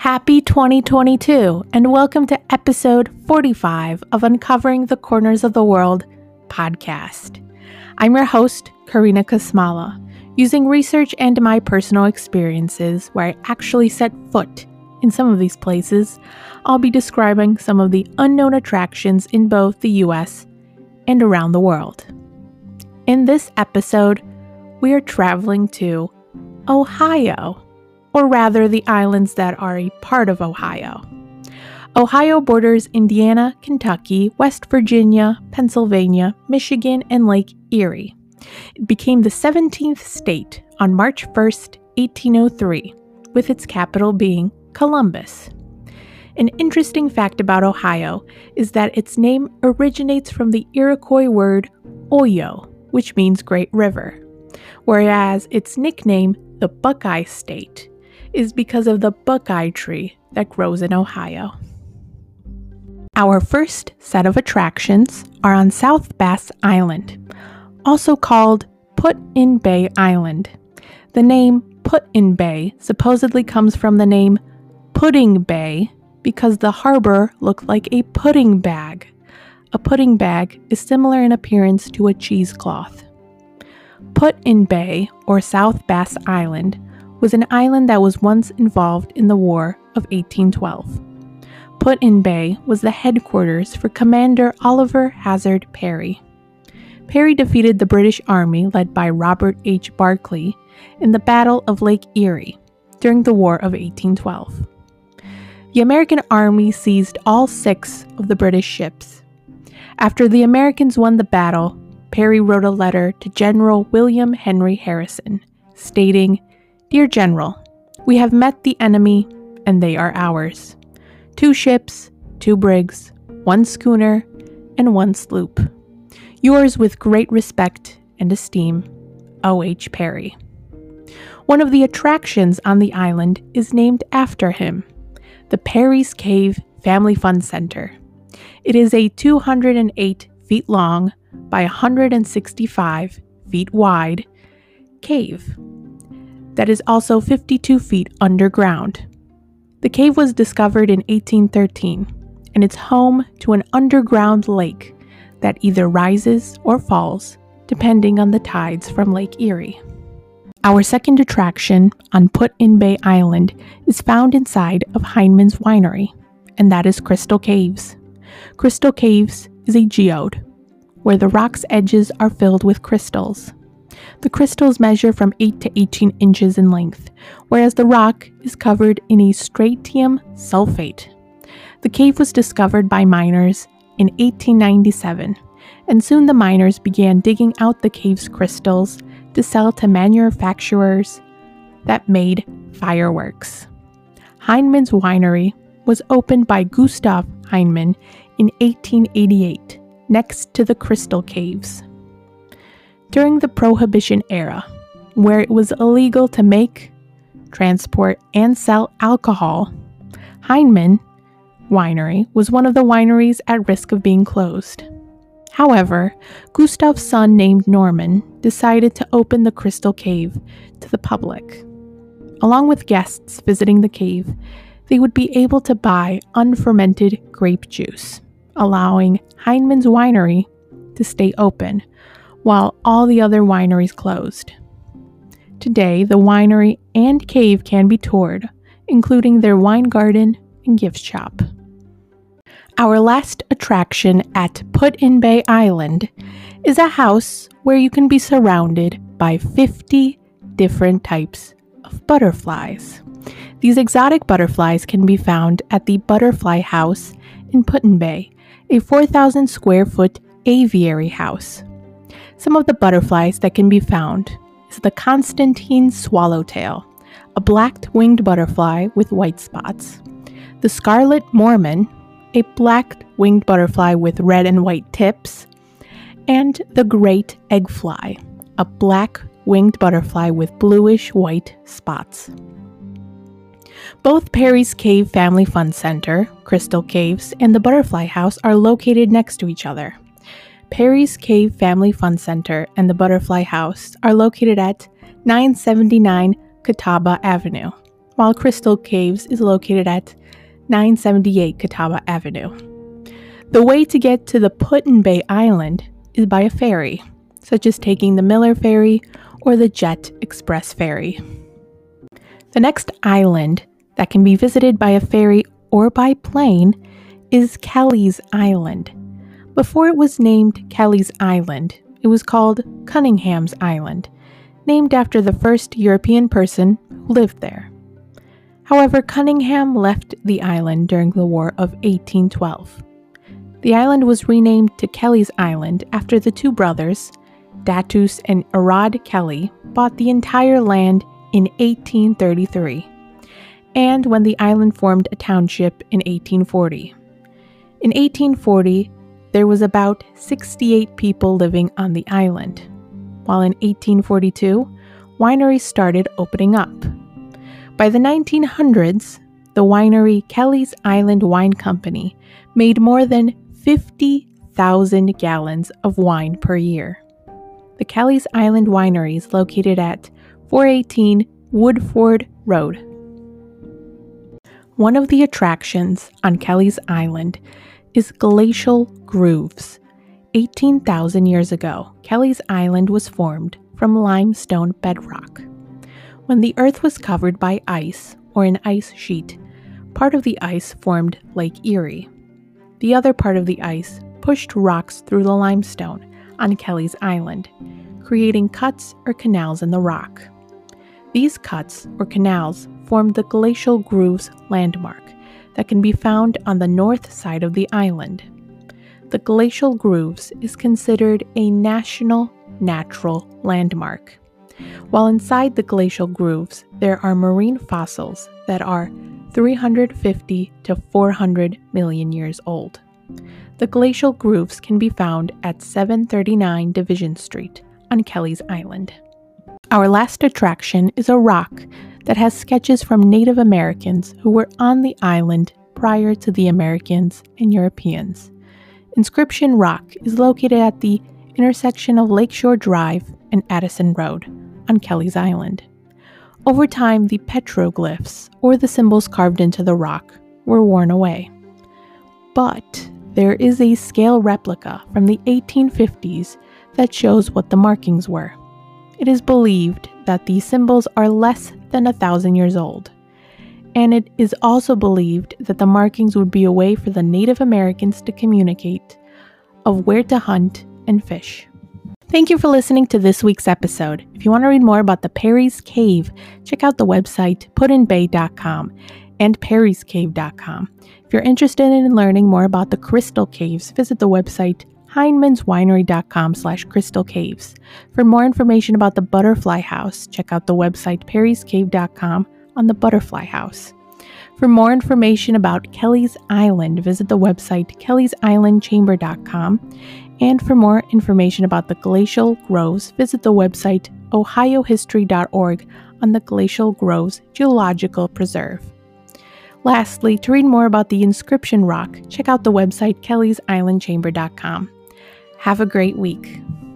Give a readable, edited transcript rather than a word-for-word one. Happy 2022, and welcome to episode 45 of Uncovering the Corners of the World podcast. I'm your host, Karina Kasmala, using research and my personal experiences where I actually set foot in some of these places. I'll be describing some of the unknown attractions in both the US and around the world. In this episode, we are traveling to Ohio, or rather the islands that are a part of Ohio. Ohio borders Indiana, Kentucky, West Virginia, Pennsylvania, Michigan, and Lake Erie. It became the 17th state on March 1st, 1803, with its capital being Columbus. An interesting fact about Ohio is that its name originates from the Iroquois word Oyo, which means Great River, whereas its nickname, the Buckeye State, is because of the buckeye tree that grows in Ohio. Our first set of attractions are on South Bass Island, also called Put-in Bay Island. The name Put-in Bay supposedly comes from the name Pudding Bay because the harbor looked like a pudding bag. A pudding bag is similar in appearance to a cheesecloth. Put-in Bay, or South Bass Island, was an island that was once involved in the War of 1812. Put-in Bay was the headquarters for Commander Oliver Hazard Perry. Perry defeated the British Army led by Robert H. Barclay in the Battle of Lake Erie during the War of 1812. The American Army seized all 6 of the British ships. After the Americans won the battle, Perry wrote a letter to General William Henry Harrison, stating, "Dear General, we have met the enemy, and they are ours. 2 ships, 2 brigs, 1 schooner, and 1 sloop. Yours with great respect and esteem, O.H. Perry." One of the attractions on the island is named after him, the Perry's Cave Family Fun Center. It is a 208 feet long by 165 feet wide cave that is also 52 feet underground. The cave was discovered in 1813, and it's home to an underground lake that either rises or falls depending on the tides from Lake Erie. Our second attraction on Put-in Bay Island is found inside of Heineman's Winery, and that is Crystal Caves. Crystal Caves is a geode, where the rock's edges are filled with crystals. The crystals measure from 8 to 18 inches in length, whereas the rock is covered in a strontium sulfate. The cave was discovered by miners in 1897, and soon the miners began digging out the cave's crystals to sell to manufacturers that made fireworks. Heineman's Winery was opened by Gustav Heineman in 1888. Next to the Crystal Caves. During the Prohibition era, where it was illegal to make, transport, and sell alcohol, Heineman Winery was one of the wineries at risk of being closed. However, Gustav's son named Norman decided to open the Crystal Cave to the public. Along with guests visiting the cave, they would be able to buy unfermented grape juice, allowing Heineman's Winery to stay open while all the other wineries closed. Today, the winery and cave can be toured, including their wine garden and gift shop. Our last attraction at Put-in Bay Island is a house where you can be surrounded by 50 different types of butterflies. These exotic butterflies can be found at the Butterfly House in Put-in Bay, a 4,000 square foot aviary house. Some of the butterflies that can be found is the Constantine Swallowtail, a black-winged butterfly with white spots; the Scarlet Mormon, a black-winged butterfly with red and white tips; and the Great Eggfly, a black-winged butterfly with bluish-white spots. Both Perry's Cave Family Fun Center, Crystal Caves, and the Butterfly House are located next to each other. Perry's Cave Family Fun Center and the Butterfly House are located at 979 Catawba Avenue, while Crystal Caves is located at 978 Catawba Avenue. The way to get to the Put-in Bay Island is by a ferry, such as taking the Miller Ferry or the Jet Express Ferry. The next island that can be visited by a ferry or by plane is Kelly's Island. Before it was named Kelly's Island, it was called Cunningham's Island, named after the first European person who lived there. However, Cunningham left the island during the War of 1812. The island was renamed to Kelly's Island after the two brothers, Datus and Arad Kelly, bought the entire land in 1833, and when the island formed a township in 1840. In 1840, there was about 68 people living on the island, while in 1842, wineries started opening up. By the 1900s, the winery Kelly's Island Wine Company made more than 50,000 gallons of wine per year. The Kelly's Island Winery is located at 418 Woodford Road. One of the attractions on Kelly's Island is Glacial Grooves. 18,000 years ago, Kelly's Island was formed from limestone bedrock. When the earth was covered by ice or an ice sheet, part of the ice formed Lake Erie. The other part of the ice pushed rocks through the limestone on Kelly's Island, creating cuts or canals in the rock. These cuts or canals formed the Glacial Grooves landmark that can be found on the north side of the island. The Glacial Grooves is considered a national natural landmark. While inside the Glacial Grooves, there are marine fossils that are 350 to 400 million years old. The Glacial Grooves can be found at 739 Division Street on Kelly's Island. Our last attraction is a rock that has sketches from Native Americans who were on the island prior to the Americans and Europeans. Inscription Rock is located at the intersection of Lakeshore Drive and Addison Road on Kelly's Island. Over time, the petroglyphs, or the symbols carved into the rock, were worn away. But there is a scale replica from the 1850s that shows what the markings were. It is believed that these symbols are less than 1,000 years old, and it is also believed that the markings would be a way for the Native Americans to communicate of where to hunt and fish. Thank you for listening to this week's episode. If you want to read more about the Perry's Cave, check out the website putinbay.com and perryscave.com. If you're interested in learning more about the Crystal Caves, visit the website heineman'swinery.com/crystalcaves. For more information about the Butterfly House, check out the website perryscave.com on the Butterfly House. For more information about Kelly's Island, visit the website kellysislandchamber.com. And for more information about the Glacial Groves, visit the website ohiohistory.org on the Glacial Groves Geological Preserve. Lastly, to read more about the Inscription Rock, check out the website kellysislandchamber.com. Have a great week.